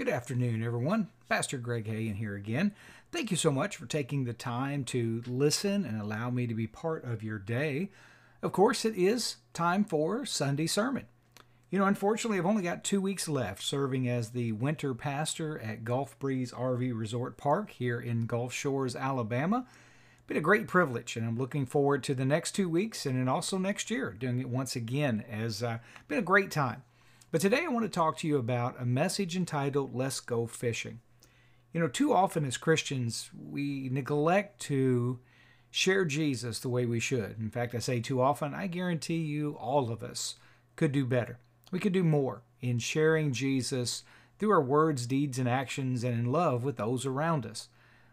Good afternoon, everyone. Pastor Greg Hayen here again. Thank you so much for taking the time to listen and allow me to be part of your day. Of course, it is time for Sunday sermon. You know, unfortunately, I've only got 2 weeks left serving as the winter pastor at Gulf Breeze RV Resort Park here in Gulf Shores, Alabama. Been a great privilege, and I'm looking forward to the next 2 weeks and then also next year doing it once again, as been a great time. But today I want to talk to you about a message entitled, Let's Go Fishing. You know, too often as Christians, we neglect to share Jesus the way we should. In fact, I say too often, I guarantee you all of us could do better. We could do more in sharing Jesus through our words, deeds, and actions, and in love with those around us.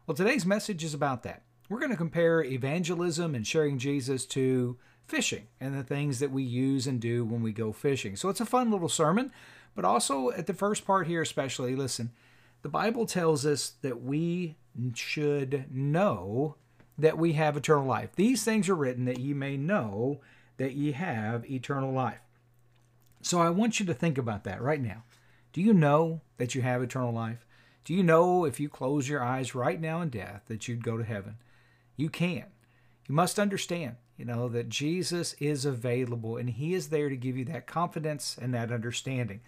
Well, today's message is about that. We're going to compare evangelism and sharing Jesus to fishing and the things that we use and do when we go fishing. So it's a fun little sermon, but also at the first part here especially, listen, the Bible tells us that we should know that we have eternal life. These things are written that ye may know that ye have eternal life. So I want you to think about that right now. Do you know that you have eternal life? Do you know if you close your eyes right now in death that you'd go to heaven? You can. You must understand, you know, that Jesus is available and he is there to give you that confidence and that understanding.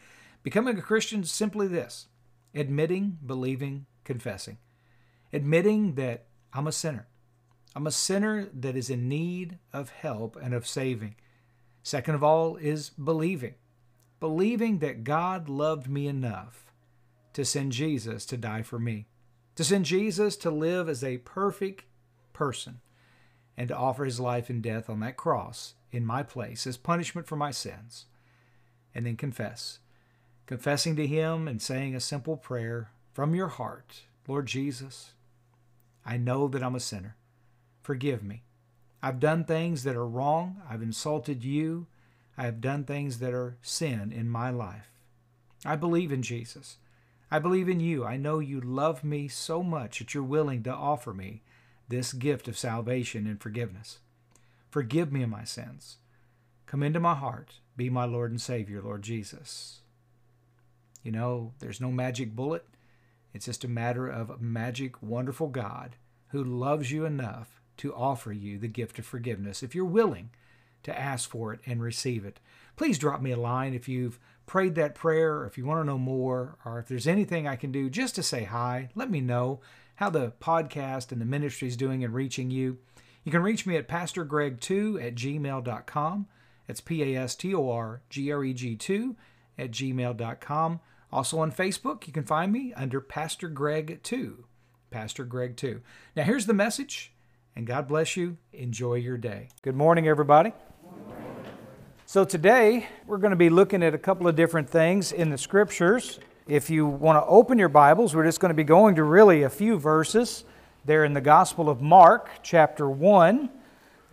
Becoming a Christian is simply this: admitting, believing, confessing. Admitting that I'm a sinner. I'm a sinner that is in need of help and of saving. Second of all is believing. Believing that God loved me enough to send Jesus to die for me. To send Jesus to live as a perfect person, and to offer his life and death on that cross in my place as punishment for my sins, and then confess. Confessing to him and saying a simple prayer from your heart, Lord Jesus, I know that I'm a sinner. Forgive me. I've done things that are wrong. I've insulted you. I have done things that are sin in my life. I believe in Jesus. I believe in you. I know you love me so much that you're willing to offer me this gift of salvation and forgiveness. Forgive me of my sins. Come into my heart. Be my Lord and Savior, Lord Jesus. You know, there's no magic bullet. It's just a matter of a magic, wonderful God who loves you enough to offer you the gift of forgiveness if you're willing to ask for it and receive it. Please drop me a line if you've prayed that prayer, or if you want to know more, or if there's anything I can do just to say hi, let me know how the podcast and the ministry is doing and reaching you. You can reach me at pastorgreg2@gmail.com. That's pastorgreg2@gmail.com. Also on Facebook, you can find me under Pastor Greg 2. Pastor Greg 2. Now here's the message, and God bless you. Enjoy your day. Good morning, everybody. So today, we're going to be looking at a couple of different things in the Scriptures. If you want to open your Bibles, we're just going to be going to really a few verses. They're in the Gospel of Mark, chapter 1,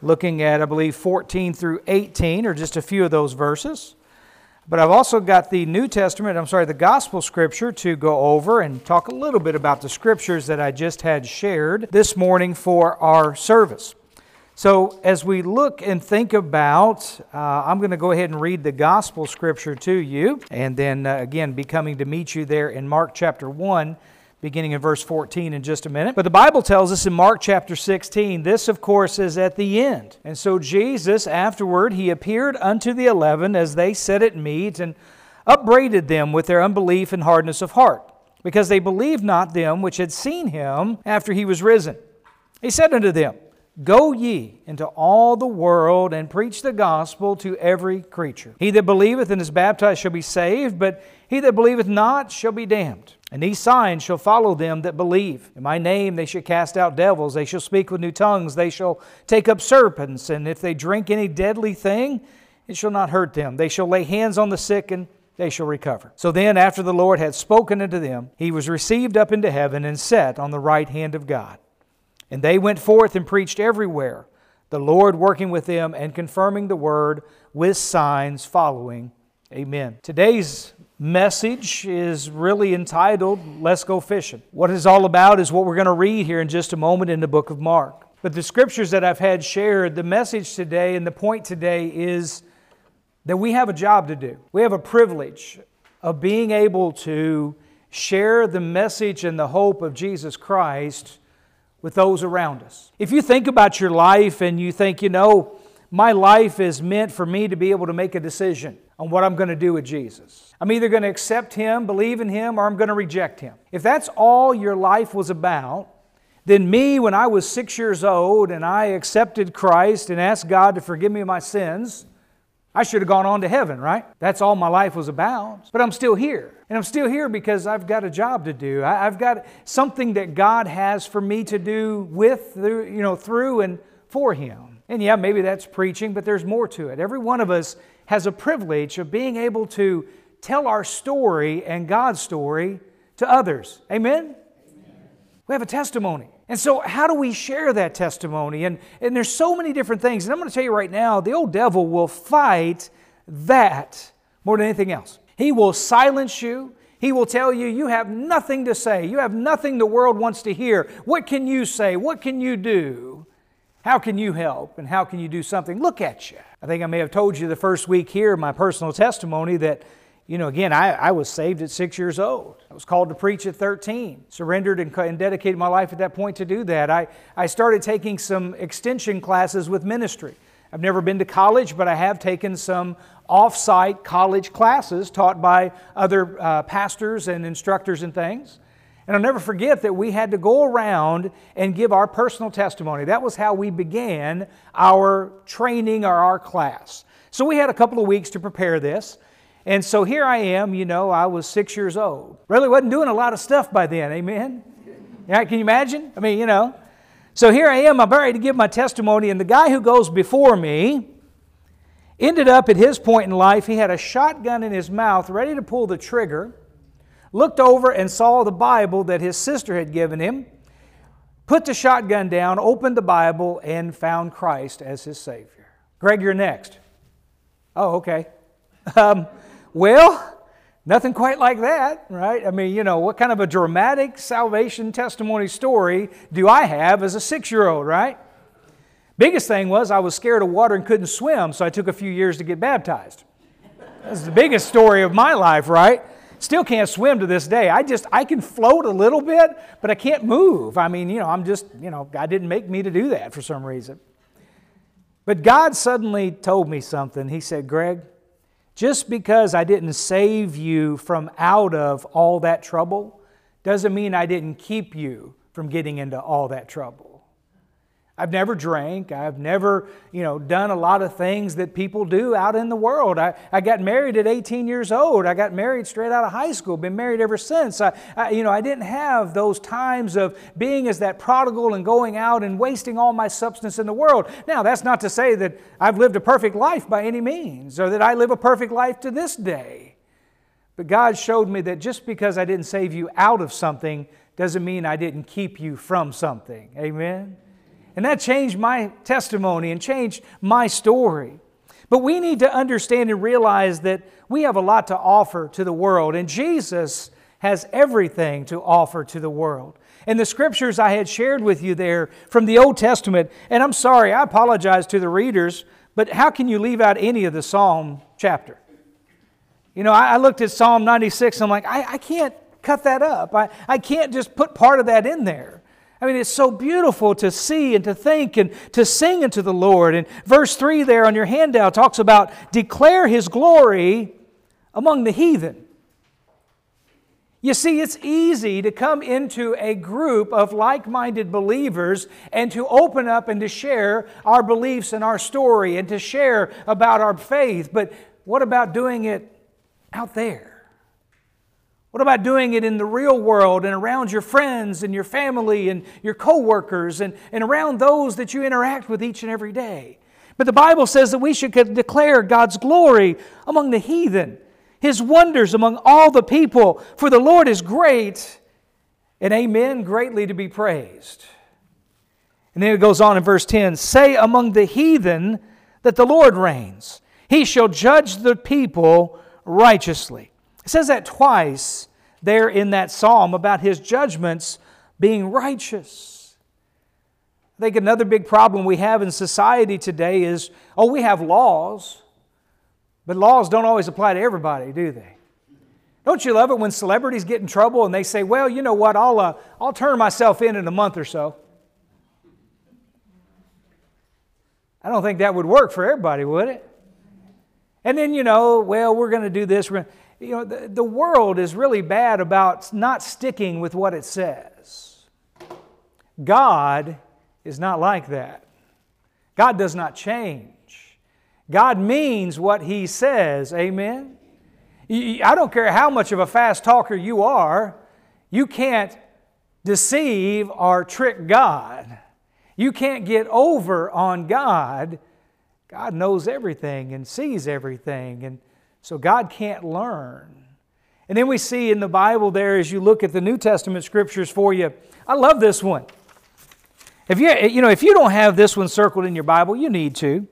looking at, I believe, 14 through 18, or just a few of those verses. But I've also got the New Testament, the Gospel Scripture to go over and talk a little bit about the Scriptures that I just had shared this morning for our service. So as we look and think about, I'm going to go ahead and read the gospel scripture to you. And then again, be coming to meet you there in Mark chapter 1, beginning in verse 14 in just a minute. But the Bible tells us in Mark chapter 16, this of course is at the end. And so Jesus afterward, he appeared unto the 11 as they sat at meat and upbraided them with their unbelief and hardness of heart, because they believed not them which had seen him after he was risen. He said unto them, Go ye into all the world and preach the gospel to every creature. He that believeth and is baptized shall be saved, but he that believeth not shall be damned. And these signs shall follow them that believe. In my name they shall cast out devils, they shall speak with new tongues, they shall take up serpents, and if they drink any deadly thing, it shall not hurt them. They shall lay hands on the sick and they shall recover. So then, after the Lord had spoken unto them, he was received up into heaven and sat on the right hand of God. And they went forth and preached everywhere, the Lord working with them and confirming the word with signs following. Amen. Today's message is really entitled, Let's Go Fishing. What it's all about is what we're going to read here in just a moment in the book of Mark. But the scriptures that I've had shared, the message today and the point today is that we have a job to do. We have a privilege of being able to share the message and the hope of Jesus Christ with those around us. If you think about your life and you think, you know, my life is meant for me to be able to make a decision on what I'm going to do with Jesus. I'm either going to accept Him, believe in Him, or I'm going to reject Him. If that's all your life was about, then me, when I was 6 years old and I accepted Christ and asked God to forgive me my sins, I should have gone on to heaven, right? That's all my life was about. But I'm still here. And I'm still here because I've got a job to do. I've got something that God has for me to do with, you know, through and for Him. And yeah, maybe that's preaching, but there's more to it. Every one of us has a privilege of being able to tell our story and God's story to others. Amen? Amen. We have a testimony. And so how do we share that testimony? And there's so many different things. And I'm going to tell you right now, the old devil will fight that more than anything else. He will silence you. He will tell you, you have nothing to say. You have nothing the world wants to hear. What can you say? What can you do? How can you help? And how can you do something? Look at you. I think I may have told you the first week here, my personal testimony that, you know, again, I was saved at 6 years old. I was called to preach at 13, surrendered and dedicated my life at that point to do that. I started taking some extension classes with ministry. I've never been to college, but I have taken some off-site college classes taught by other pastors and instructors and things. And I'll never forget that we had to go around and give our personal testimony. That was how we began our training or our class. So we had a couple of weeks to prepare this. And so here I am, you know, I was 6 years old. Really wasn't doing a lot of stuff by then, amen? Yeah, can you imagine? I mean, you know. So here I am, I'm ready to give my testimony, and the guy who goes before me ended up at his point in life, he had a shotgun in his mouth, ready to pull the trigger, looked over and saw the Bible that his sister had given him, put the shotgun down, opened the Bible, and found Christ as his Savior. Greg, you're next. Oh, okay. Well, nothing quite like that, right? I mean, you know, what kind of a dramatic salvation testimony story do I have as a 6-year-old, right? Biggest thing was I was scared of water and couldn't swim, so I took a few years to get baptized. That's the biggest story of my life, right? Still can't swim to this day. I can float a little bit, but I can't move. I mean, you know, I'm just, you know, God didn't make me to do that for some reason. But God suddenly told me something. He said, Greg, just because I didn't save you from out of all that trouble doesn't mean I didn't keep you from getting into all that trouble. I've never drank. I've never, you know, done a lot of things that people do out in the world. I got married at 18 years old. I got married straight out of high school. Been married ever since. I didn't have those times of being as that prodigal and going out and wasting all my substance in the world. Now, that's not to say that I've lived a perfect life by any means or that I live a perfect life to this day. But God showed me that just because I didn't save you out of something doesn't mean I didn't keep you from something. Amen? And that changed my testimony and changed my story. But we need to understand and realize that we have a lot to offer to the world. And Jesus has everything to offer to the world. And the scriptures I had shared with you there from the Old Testament, and I'm sorry, I apologize to the readers, but how can you leave out any of the Psalm chapter? You know, I looked at Psalm 96, and I'm like, I can't cut that up. I can't just put part of that in there. I mean, it's so beautiful to see and to think and to sing unto the Lord. And verse 3 there on your handout talks about declare His glory among the heathen. You see, it's easy to come into a group of like-minded believers and to open up and to share our beliefs and our story and to share about our faith. But what about doing it out there? What about doing it in the real world and around your friends and your family and your co-workers and around those that you interact with each and every day? But the Bible says that we should declare God's glory among the heathen, His wonders among all the people, for the Lord is great and amen, greatly to be praised. And then it goes on in verse 10, say among the heathen that the Lord reigns. He shall judge the people righteously. It says that twice there in that psalm about His judgments being righteous. I think another big problem we have in society today is, oh, we have laws, but laws don't always apply to everybody, do they? Don't you love it when celebrities get in trouble and they say, well, you know what, I'll turn myself in a month or so. I don't think that would work for everybody, would it? And then, you know, well, we're going to do this. You know, the world is really bad about not sticking with what it says. God is not like that. God does not change. God means what He says. Amen? I don't care how much of a fast talker you are, you can't deceive or trick God. You can't get over on God. God knows everything and sees everything, and so God can't learn. And then we see in the Bible there, as you look at the New Testament scriptures for you, I love this one. If you don't have this one circled in your Bible, you need to.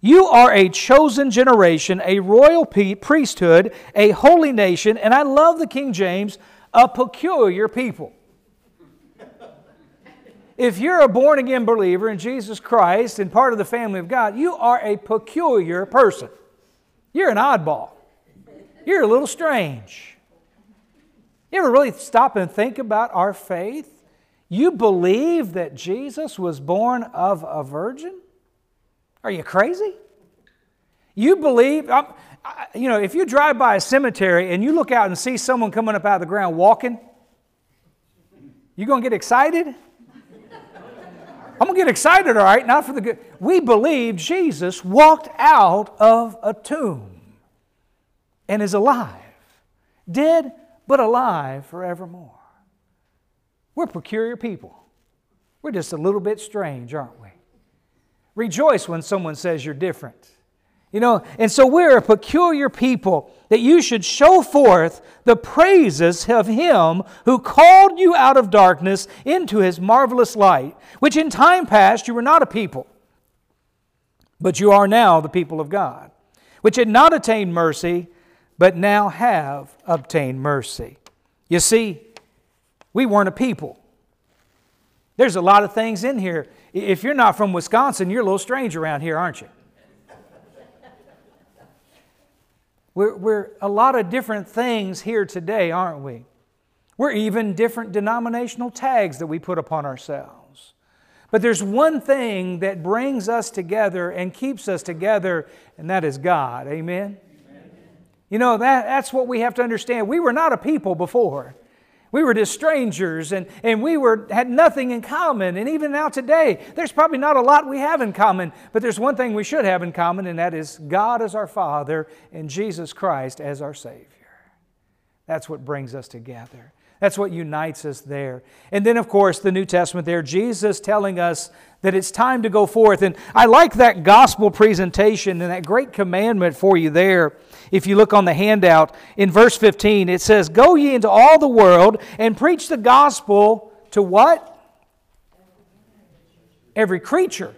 You are a chosen generation, a royal priesthood, a holy nation, and I love the King James, a peculiar people. If you're a born-again believer in Jesus Christ and part of the family of God, you are a peculiar person. You're an oddball. You're a little strange. You ever really stop and think about our faith? You believe that Jesus was born of a virgin? Are you crazy? You believe, you know, if you drive by a cemetery and you look out and see someone coming up out of the ground walking, you going to get excited? I'm going to get excited, all right, not for the good. We believe Jesus walked out of a tomb and is alive, dead but alive forevermore. We're peculiar people. We're just a little bit strange, aren't we? Rejoice when someone says you're different. You know, and so we're a peculiar people, that you should show forth the praises of Him who called you out of darkness into His marvelous light, which in time past you were not a people, but you are now the people of God, which had not attained mercy, but now have obtained mercy. You see, we weren't a people. There's a lot of things in here. If you're not from Wisconsin, you're a little strange around here, aren't you? We're a lot of different things here today, aren't we? We're even different denominational tags that we put upon ourselves. But there's one thing that brings us together and keeps us together, and that is God. Amen? Amen. You know, that's what we have to understand. We were not a people before. We were just strangers, and had nothing in common. And even now today, there's probably not a lot we have in common, but there's one thing we should have in common, and that is God as our Father and Jesus Christ as our Savior. That's what brings us together. That's what unites us there. And then, of course, the New Testament there, Jesus telling us that it's time to go forth. And I like that gospel presentation and that great commandment for you there. If you look on the handout, in verse 15, it says, Go ye into all the world and preach the gospel to what? Every creature.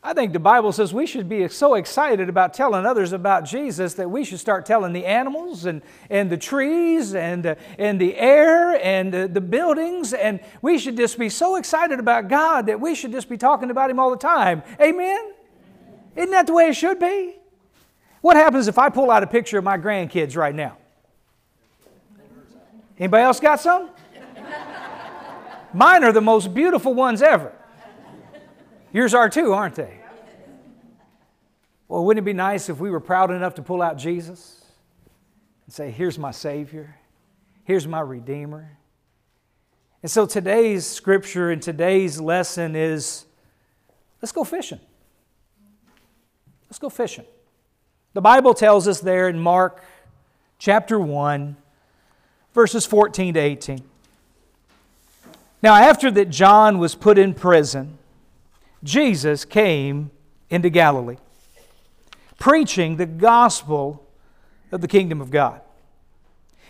I think the Bible says we should be so excited about telling others about Jesus that we should start telling the animals and the trees and the air and the buildings. And we should just be so excited about God that we should just be talking about Him all the time. Amen? Isn't that the way it should be? What happens if I pull out a picture of my grandkids right now? Anybody else got some? Mine are the most beautiful ones ever. Yours are too, aren't they? Well, wouldn't it be nice if we were proud enough to pull out Jesus and say, here's my Savior, here's my Redeemer. And so today's scripture and today's lesson is, let's go fishing. Let's go fishing. The Bible tells us there in Mark chapter 1, verses 14 to 18. Now, after that John was put in prison, Jesus came into Galilee, preaching the gospel of the kingdom of God,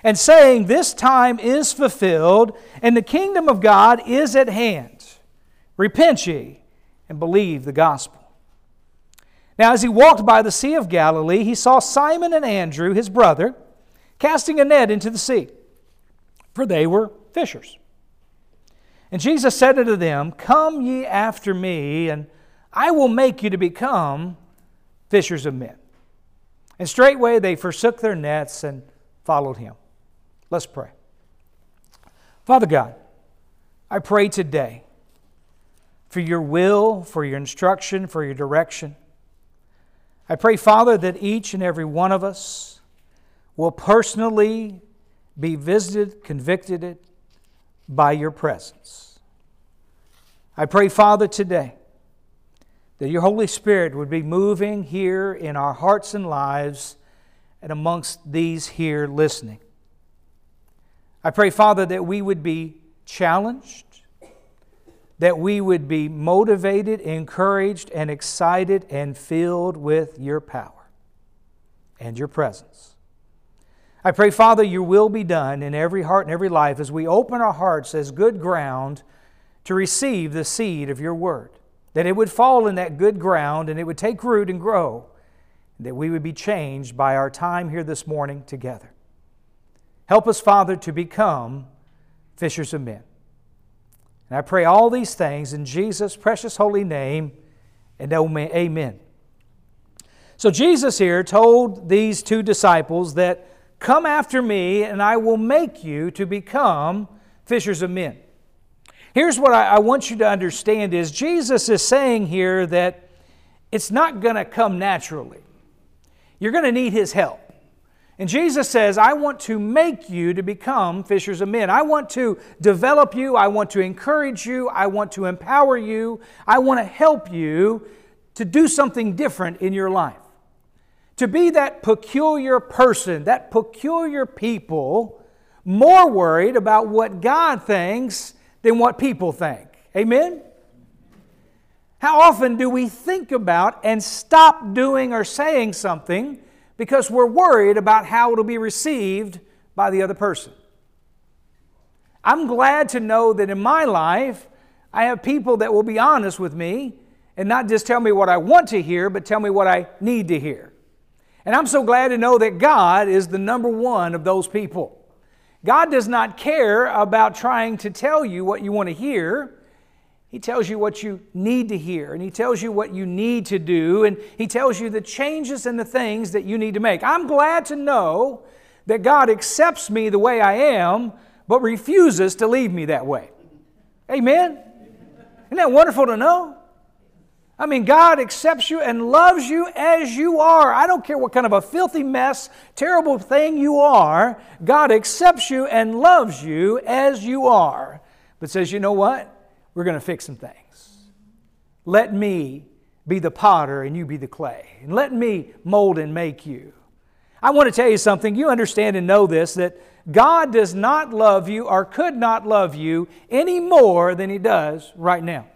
and saying, This time is fulfilled, and the kingdom of God is at hand. Repent ye, and believe the gospel. Now, as he walked by the Sea of Galilee, he saw Simon and Andrew, his brother, casting a net into the sea, for they were fishers. And Jesus said unto them, Come ye after me, and I will make you to become fishers of men. And straightway they forsook their nets and followed him. Let's pray. Father God, I pray today for your will, for your instruction, for your direction. I pray, Father, that each and every one of us will personally be visited, convicted by your presence. I pray, Father, today that your Holy Spirit would be moving here in our hearts and lives and amongst these here listening. I pray, Father, that we would be challenged, that we would be motivated, encouraged, and excited and filled with your power and your presence. I pray, Father, your will be done in every heart and every life as we open our hearts as good ground to receive the seed of your word, that it would fall in that good ground and it would take root and grow, and that we would be changed by our time here this morning together. Help us, Father, to become fishers of men. And I pray all these things in Jesus' precious holy name, and amen. So Jesus here told these two disciples that, "Come after me, and I will make you to become fishers of men." Here's what I want you to understand is Jesus is saying here that it's not going to come naturally. You're going to need His help. And Jesus says, I want to make you to become fishers of men. I want to develop you. I want to encourage you. I want to empower you. I want to help you to do something different in your life. To be that peculiar person, that peculiar people, more worried about what God thinks than what people think. Amen? How often do we think about and stop doing or saying something because we're worried about how it'll be received by the other person? I'm glad to know that in my life, I have people that will be honest with me and not just tell me what I want to hear, but tell me what I need to hear. And I'm so glad to know that God is the number one of those people. God does not care about trying to tell you what you want to hear. He tells you what you need to hear, and He tells you what you need to do, and He tells you the changes and the things that you need to make. I'm glad to know that God accepts me the way I am, but refuses to leave me that way. Amen? Isn't that wonderful to know? I mean, God accepts you and loves you as you are. I don't care what kind of a filthy mess, terrible thing you are. God accepts you and loves you as you are, but says, you know what? We're going to fix some things. Let me be the potter and you be the clay. And let me mold and make you. I want to tell you something. You understand and know this, that God does not love you or could not love you any more than He does right now.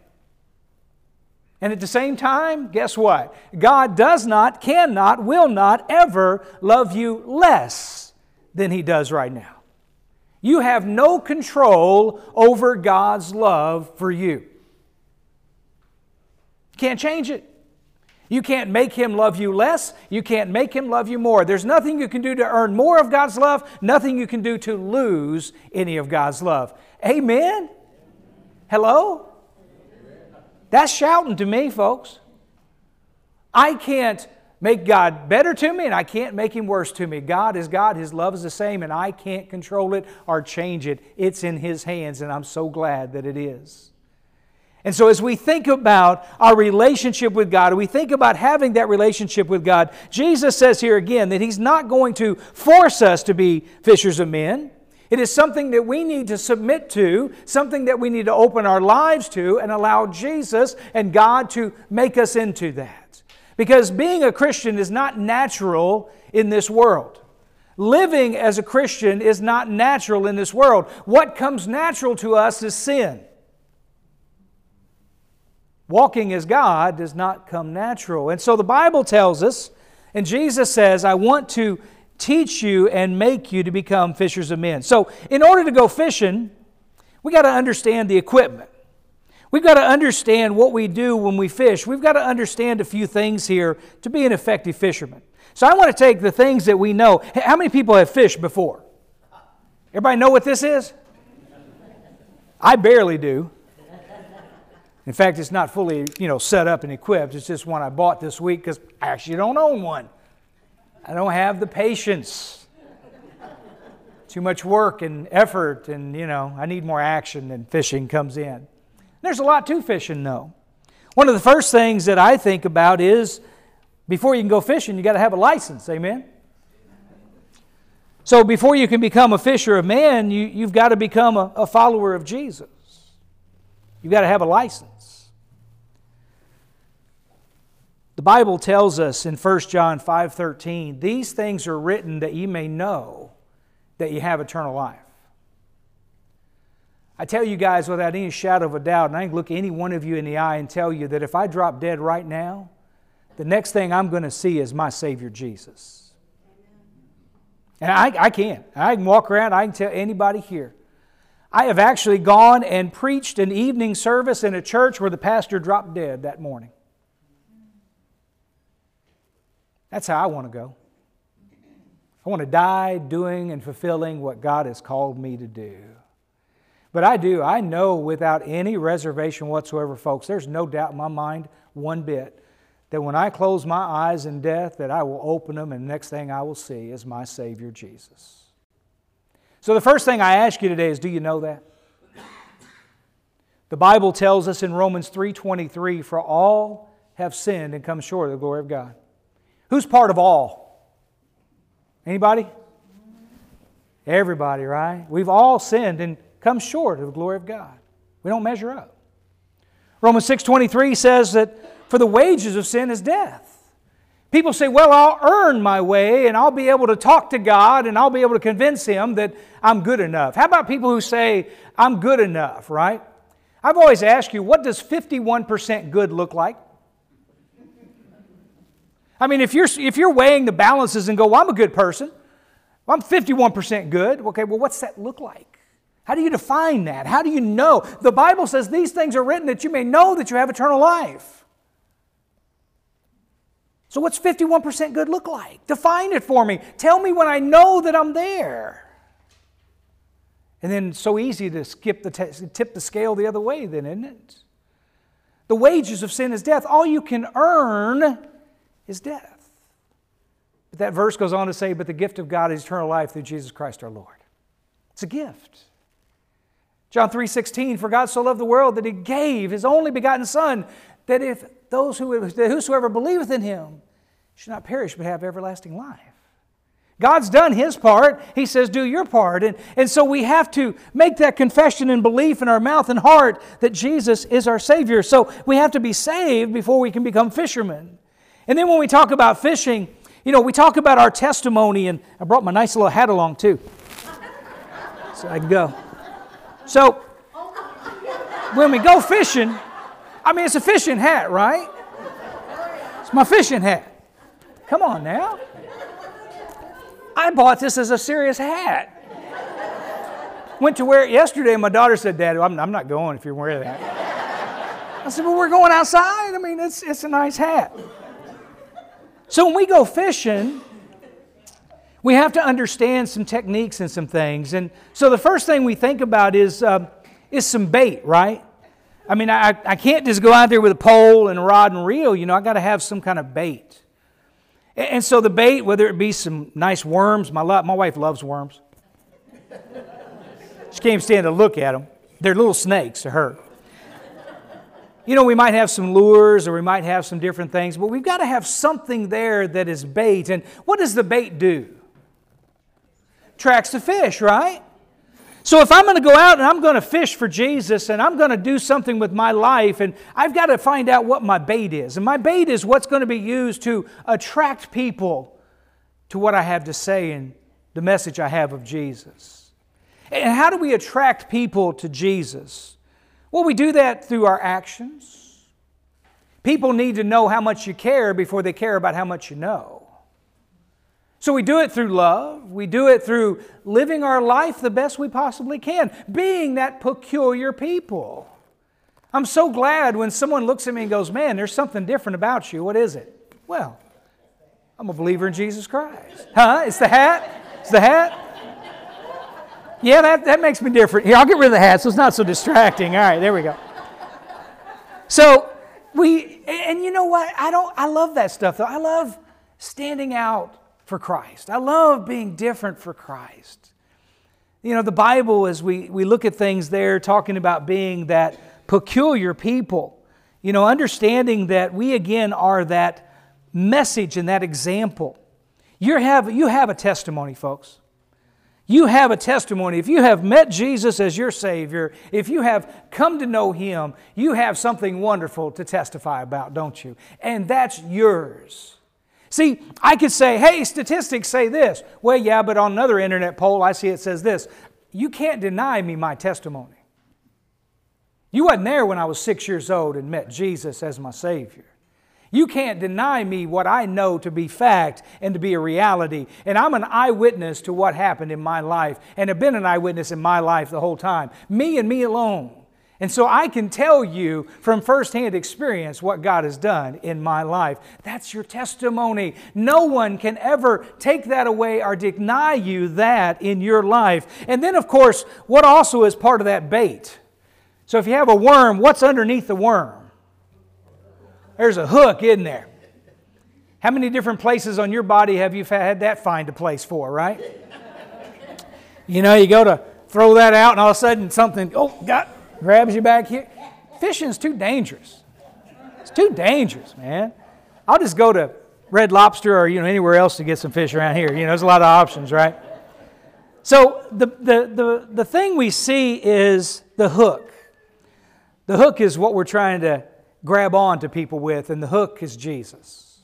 And at the same time, guess what? God does not, cannot, will not ever love you less than He does right now. You have no control over God's love for you. Can't change it. You can't make Him love you less. You can't make Him love you more. There's nothing you can do to earn more of God's love. Nothing you can do to lose any of God's love. Amen? Hello? That's shouting to me, folks. I can't make God better to me, and I can't make Him worse to me. God is God. His love is the same, and I can't control it or change it. It's in His hands, and I'm so glad that it is. And so as we think about our relationship with God, we think about having that relationship with God, Jesus says here again that He's not going to force us to be fishers of men. It is something that we need to submit to, something that we need to open our lives to and allow Jesus and God to make us into that. Because being a Christian is not natural in this world. Living as a Christian is not natural in this world. What comes natural to us is sin. Walking as God does not come natural. And so the Bible tells us, and Jesus says, I want to teach you and make you to become fishers of men. So in order to go fishing, we got to understand the equipment. We've got to understand what we do when we fish. We've got to understand a few things here to be an effective fisherman. So I want to take the things that we know. How many people have fished before? Everybody know what this is? I barely do. In fact, it's not fully, set up and equipped. It's just one I bought this week because I actually don't own one. I don't have the patience. Too much work and effort, and, you know, I need more action than fishing comes in. There's a lot to fishing, though. One of the first things that I think about is before you can go fishing, you got to have a license. Amen? So before you can become a fisher of men, you've got to become a follower of Jesus. You've got to have a license. The Bible tells us in 1 John 5:13, these things are written that ye may know that you have eternal life. I tell you guys without any shadow of a doubt, and I can look any one of you in the eye and tell you that if I drop dead right now, the next thing I'm going to see is my Savior Jesus. And I can walk around, I can tell anybody here. I have actually gone and preached an evening service in a church where the pastor dropped dead that morning. That's how I want to go. I want to die doing and fulfilling what God has called me to do. But I know without any reservation whatsoever, folks, there's no doubt in my mind one bit that when I close my eyes in death, that I will open them and the next thing I will see is my Savior Jesus. So the first thing I ask you today is, do you know that? The Bible tells us in Romans 3:23, for all have sinned and come short of the glory of God. Who's part of all? Anybody? Everybody, right? We've all sinned and come short of the glory of God. We don't measure up. Romans 6:23 says that for the wages of sin is death. People say, well, I'll earn my way and I'll be able to talk to God and I'll be able to convince Him that I'm good enough. How about people who say, I'm good enough, right? I've always asked you, what does 51% good look like? I mean, if you're weighing the balances and go, well, I'm a good person, well, I'm 51% good, okay, well, what's that look like? How do you define that? How do you know? The Bible says these things are written that you may know that you have eternal life. So what's 51% good look like? Define it for me. Tell me when I know that I'm there. And then it's so easy to tip the scale the other way then, isn't it? The wages of sin is death. All you can earn is death. But that verse goes on to say, but the gift of God is eternal life through Jesus Christ our Lord. It's a gift. John 3:16, for God so loved the world that He gave His only begotten Son, that if whosoever believeth in Him should not perish but have everlasting life. God's done His part. He says, do your part. And so we have to make that confession and belief in our mouth and heart that Jesus is our Savior. So we have to be saved before we can become fishermen. And then when we talk about fishing, you know, we talk about our testimony. And I brought my nice little hat along too. So I can go. So when we go fishing, I mean, it's a fishing hat, right? It's my fishing hat. Come on now. I bought this as a serious hat. Went to wear it yesterday, and my daughter said, Dad, I'm not going if you're wearing that. I said, well, we're going outside. I mean, it's a nice hat. So when we go fishing, we have to understand some techniques and some things. And so the first thing we think about is some bait, right? I mean, I can't just go out there with a pole and a rod and reel. You know, I got to have some kind of bait. And so the bait, whether it be some nice worms, my wife loves worms. She can't stand to look at them. They're little snakes to her. You know, we might have some lures or we might have some different things, but we've got to have something there that is bait. And what does the bait do? Attracts the fish, right? So if I'm going to go out and I'm going to fish for Jesus and I'm going to do something with my life, and I've got to find out what my bait is. And my bait is what's going to be used to attract people to what I have to say and the message I have of Jesus. And how do we attract people to Jesus? Well, we do that through our actions. People need to know how much you care before they care about how much you know. So we do it through love. We do it through living our life the best we possibly can, being that peculiar people. I'm so glad when someone looks at me and goes, man, there's something different about you. What is it? Well, I'm a believer in Jesus Christ. Huh? It's the hat? It's the hat? Yeah, that makes me different. Here, I'll get rid of the hat so it's not so distracting. All right, there we go. So and you know what? I love that stuff though. I love standing out for Christ. I love being different for Christ. You know, the Bible, as we look at things there, talking about being that peculiar people, you know, understanding that we again are that message and that example. You have a testimony, folks. You have a testimony. If you have met Jesus as your Savior, if you have come to know Him, you have something wonderful to testify about, don't you? And that's yours. See, I could say, hey, statistics say this. Well, yeah, but on another internet poll, I see it says this. You can't deny me my testimony. You wasn't there when I was 6 years old and met Jesus as my Savior. You can't deny me what I know to be fact and to be a reality. And I'm an eyewitness to what happened in my life and have been an eyewitness in my life the whole time. Me and me alone. And so I can tell you from firsthand experience what God has done in my life. That's your testimony. No one can ever take that away or deny you that in your life. And then, of course, what also is part of that bait? So if you have a worm, what's underneath the worm? There's a hook, isn't there? How many different places on your body have you had that find a place for, right? You know, you go to throw that out and all of a sudden something, grabs you back here. Fishing's too dangerous. It's too dangerous, man. I'll just go to Red Lobster or, you know, anywhere else to get some fish around here. You know, there's a lot of options, right? So the thing we see is the hook. The hook is what we're trying to grab on to people with, and the hook is Jesus.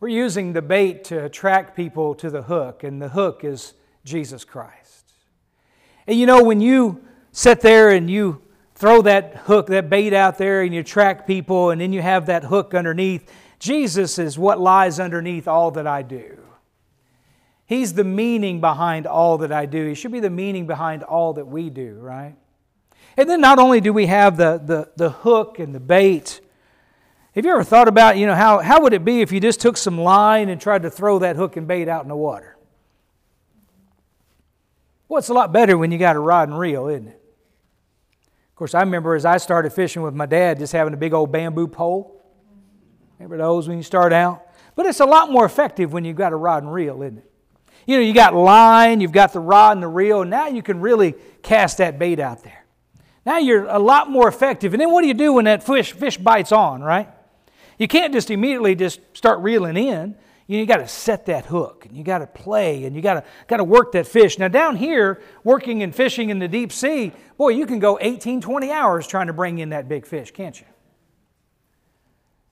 We're using the bait to attract people to the hook, and the hook is Jesus Christ. And you know, when you sit there and you throw that hook, that bait out there, and you attract people, and then you have that hook underneath, Jesus is what lies underneath all that I do. He's the meaning behind all that I do. He should be the meaning behind all that we do, right? And then not only do we have the hook and the bait, have you ever thought about, you know, how would it be if you just took some line and tried to throw that hook and bait out in the water? Well, it's a lot better when you got a rod and reel, isn't it? Of course, I remember as I started fishing with my dad, just having a big old bamboo pole. Remember those when you start out? But it's a lot more effective when you've got a rod and reel, isn't it? You know, you got line, you've got the rod and the reel, and now you can really cast that bait out there. Now you're a lot more effective. And then what do you do when that fish bites on, right? You can't just immediately just start reeling in. You got to set that hook, and you got to play, and you got to work that fish. Now down here, working and fishing in the deep sea, boy, you can go 18, 20 hours trying to bring in that big fish, can't you?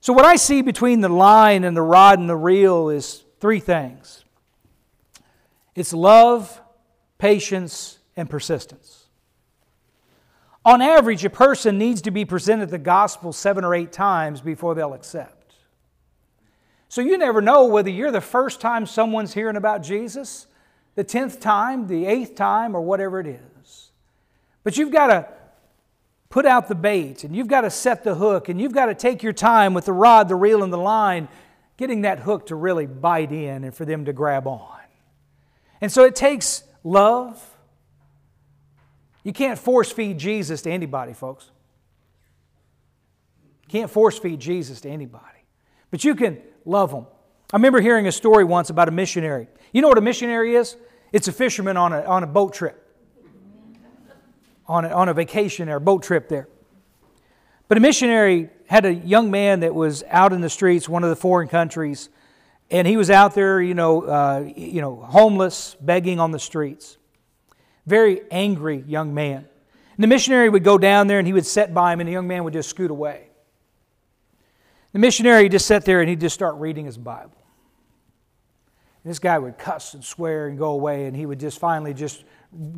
So what I see between the line and the rod and the reel is three things. It's love, patience, and persistence. On average, a person needs to be presented the gospel 7 or 8 times before they'll accept. So you never know whether you're the first time someone's hearing about Jesus, the 10th time, the 8th time, or whatever it is. But you've got to put out the bait, and you've got to set the hook, and you've got to take your time with the rod, the reel, and the line, getting that hook to really bite in and for them to grab on. And so it takes love. You can't force-feed Jesus to anybody, folks. You can't force-feed Jesus to anybody. But you can love them. I remember hearing a story once about a missionary. You know what a missionary is? It's a fisherman on a boat trip. On a vacation or a boat trip there. But a missionary had a young man that was out in the streets, one of the foreign countries, and he was out there, you know, homeless, begging on the streets. Very angry young man. And the missionary would go down there and he would sit by him and the young man would just scoot away. The missionary would just sit there and he'd just start reading his Bible. And this guy would cuss and swear and go away, and he would just finally just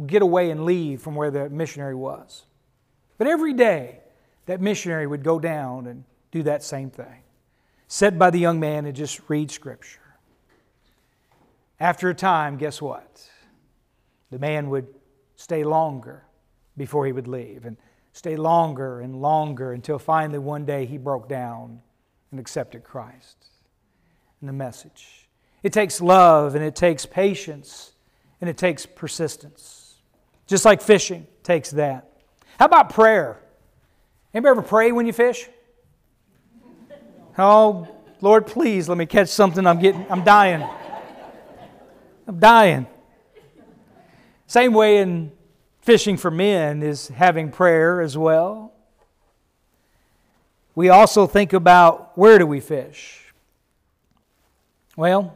get away and leave from where the missionary was. But every day that missionary would go down and do that same thing. Sit by the young man and just read Scripture. After a time, guess what? The man would stay longer before he would leave, and stay longer and longer until finally one day he broke down and accepted Christ and the message. It takes love, and it takes patience, and it takes persistence. Just like fishing takes that. How about prayer? Anybody ever pray when you fish? Oh, Lord, please let me catch something. I'm dying. I'm dying. Same way in fishing for men is having prayer as well. We also think about where do we fish? Well,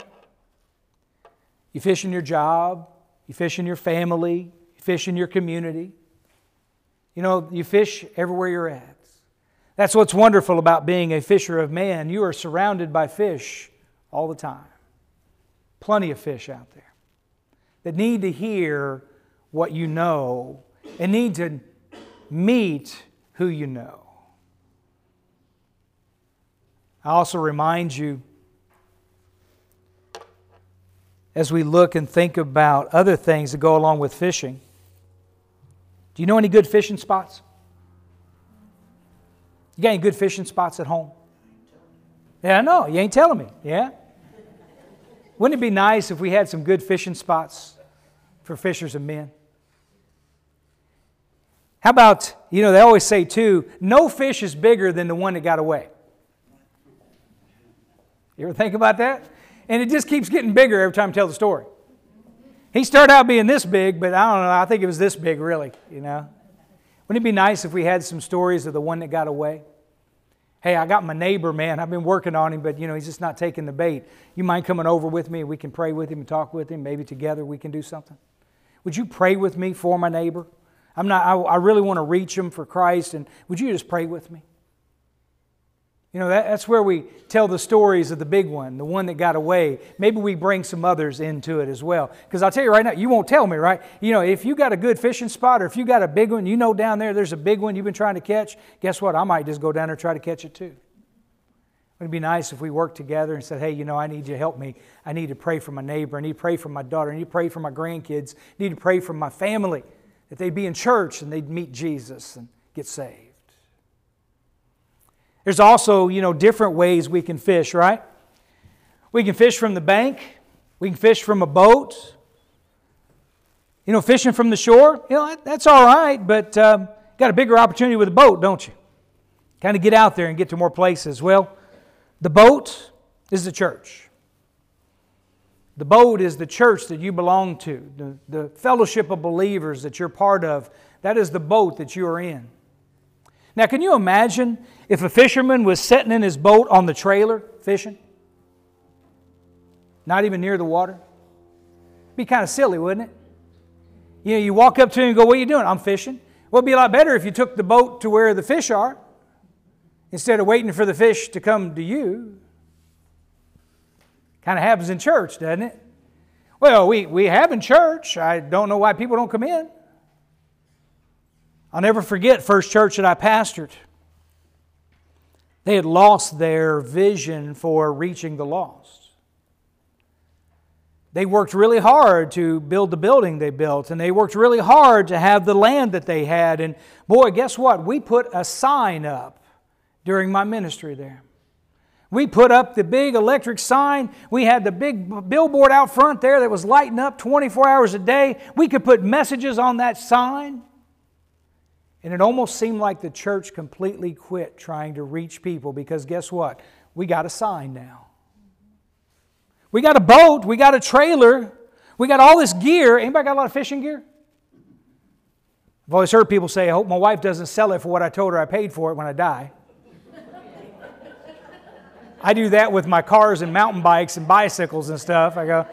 you fish in your job, you fish in your family, you fish in your community. You know, you fish everywhere you're at. That's what's wonderful about being a fisher of man. You are surrounded by fish all the time. Plenty of fish out there that need to hear what you know and need to meet who you know. I also remind you, as we look and think about other things that go along with fishing, do you know any good fishing spots? You got any good fishing spots at home? Yeah, I know. You ain't telling me. Yeah? Wouldn't it be nice if we had some good fishing spots for fishers and men? How about, you know, they always say too, no fish is bigger than the one that got away. You ever think about that? And it just keeps getting bigger every time I tell the story. He started out being this big, but I don't know. I think it was this big, really, you know. Wouldn't it be nice if we had some stories of the one that got away? Hey, I got my neighbor, man. I've been working on him, but, you know, he's just not taking the bait. You mind coming over with me? We can pray with him and talk with him. Maybe together we can do something. Would you pray with me for my neighbor? I really want to reach him for Christ, and would you just pray with me? You know, that's where we tell the stories of the big one, the one that got away. Maybe we bring some others into it as well. Because I'll tell you right now, you won't tell me, right? You know, if you got a good fishing spot or if you got a big one, you know down there there's a big one you've been trying to catch, guess what? I might just go down there and try to catch it too. It'd be nice if we worked together and said, hey, you know, I need you to help me. I need to pray for my neighbor. I need to pray for my daughter. I need to pray for my grandkids. I need to pray for my family, that they'd be in church and they'd meet Jesus and get saved. There's also, you know, different ways we can fish, right? We can fish from the bank. We can fish from a boat. You know, fishing from the shore, you know, that's all right, but got a bigger opportunity with a boat, don't you? Kind of get out there and get to more places. Well, the boat is the church. The boat is the church that you belong to, the fellowship of believers that you're part of. That is the boat that you are in. Now, can you imagine if a fisherman was sitting in his boat on the trailer fishing? Not even near the water? It'd be kind of silly, wouldn't it? You know, you walk up to him and go, what are you doing? I'm fishing. Well, it'd be a lot better if you took the boat to where the fish are instead of waiting for the fish to come to you. Kind of happens in church, doesn't it? Well, we have in church. I don't know why people don't come in. I'll never forget first church that I pastored. They had lost their vision for reaching the lost. They worked really hard to build the building they built, and they worked really hard to have the land that they had. And boy, guess what? We put a sign up during my ministry there. We put up the big electric sign. We had the big billboard out front there that was lighting up 24 hours a day. We could put messages on that sign. And it almost seemed like the church completely quit trying to reach people because guess what? We got a sign now. We got a boat. We got a trailer. We got all this gear. Anybody got a lot of fishing gear? I've always heard people say, I hope my wife doesn't sell it for what I told her I paid for it when I die. I do that with my cars and mountain bikes and bicycles and stuff. I go,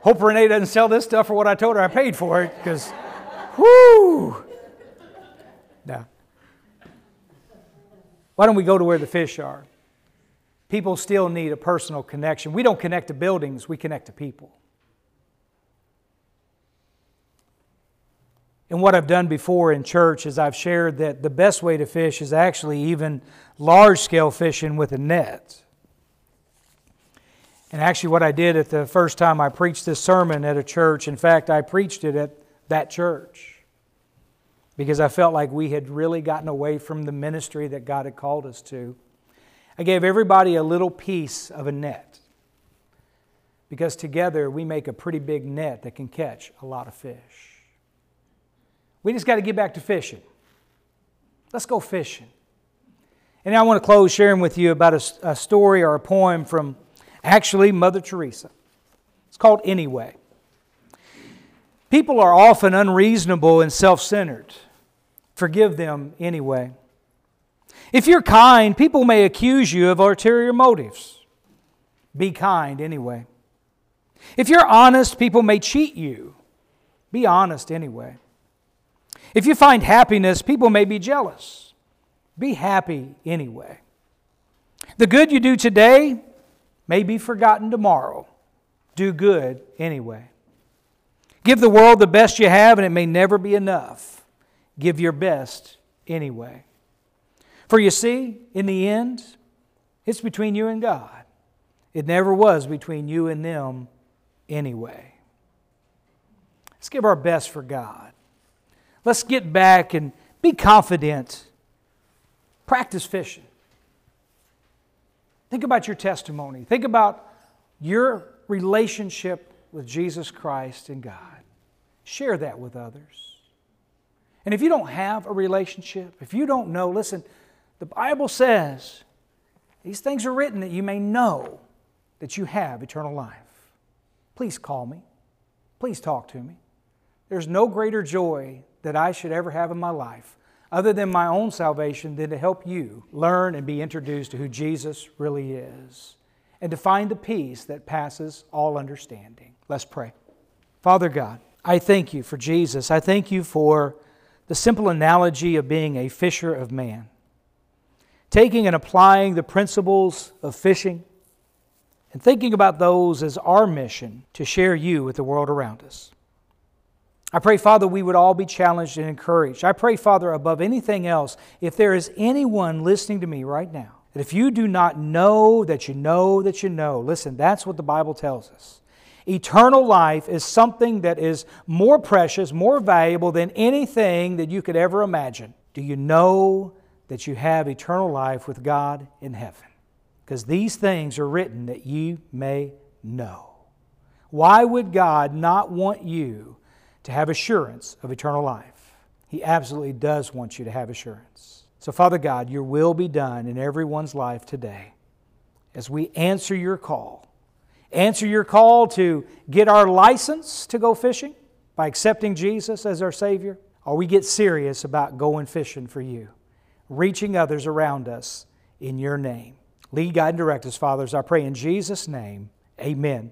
hope Renee doesn't sell this stuff for what I told her I paid for it because, whoo. No. Why don't we go to where the fish are? People still need a personal connection. We don't connect to buildings, we connect to people. And what I've done before in church is I've shared that the best way to fish is actually even large-scale fishing with a net. And actually what I did at the first time I preached this sermon at a church, in fact, I preached it at that church. Because I felt like we had really gotten away from the ministry that God had called us to. I gave everybody a little piece of a net. Because together we make a pretty big net that can catch a lot of fish. We just got to get back to fishing. Let's go fishing. And I want to close sharing with you about a story or a poem from actually Mother Teresa. It's called Anyway. People are often unreasonable and self-centered. Forgive them anyway. If you're kind, people may accuse you of ulterior motives. Be kind anyway. If you're honest, people may cheat you. Be honest anyway. If you find happiness, people may be jealous. Be happy anyway. The good you do today may be forgotten tomorrow. Do good anyway. Give the world the best you have, and it may never be enough. Give your best anyway. For you see, in the end, it's between you and God. It never was between you and them anyway. Let's give our best for God. Let's get back and be confident. Practice fishing. Think about your testimony. Think about your relationship with Jesus Christ and God. Share that with others. And if you don't have a relationship, if you don't know, listen, the Bible says these things are written that you may know that you have eternal life. Please call me. Please talk to me. There's no greater joy that I should ever have in my life other than my own salvation than to help you learn and be introduced to who Jesus really is and to find the peace that passes all understanding. Let's pray. Father God, I thank you for Jesus. I thank you for the simple analogy of being a fisher of man, taking and applying the principles of fishing and thinking about those as our mission to share you with the world around us. I pray, Father, we would all be challenged and encouraged. I pray, Father, above anything else, if there is anyone listening to me right now, that if you do not know that you know that you know, listen, that's what the Bible tells us. Eternal life is something that is more precious, more valuable than anything that you could ever imagine. Do you know that you have eternal life with God in heaven? Because these things are written that you may know. Why would God not want you to have assurance of eternal life? He absolutely does want you to have assurance. So, Father God, your will be done in everyone's life today as we answer your call. Answer your call to get our license to go fishing by accepting Jesus as our Savior, or we get serious about going fishing for you, reaching others around us in your name. Lead, guide, and direct us, Father, as I pray in Jesus' name. Amen.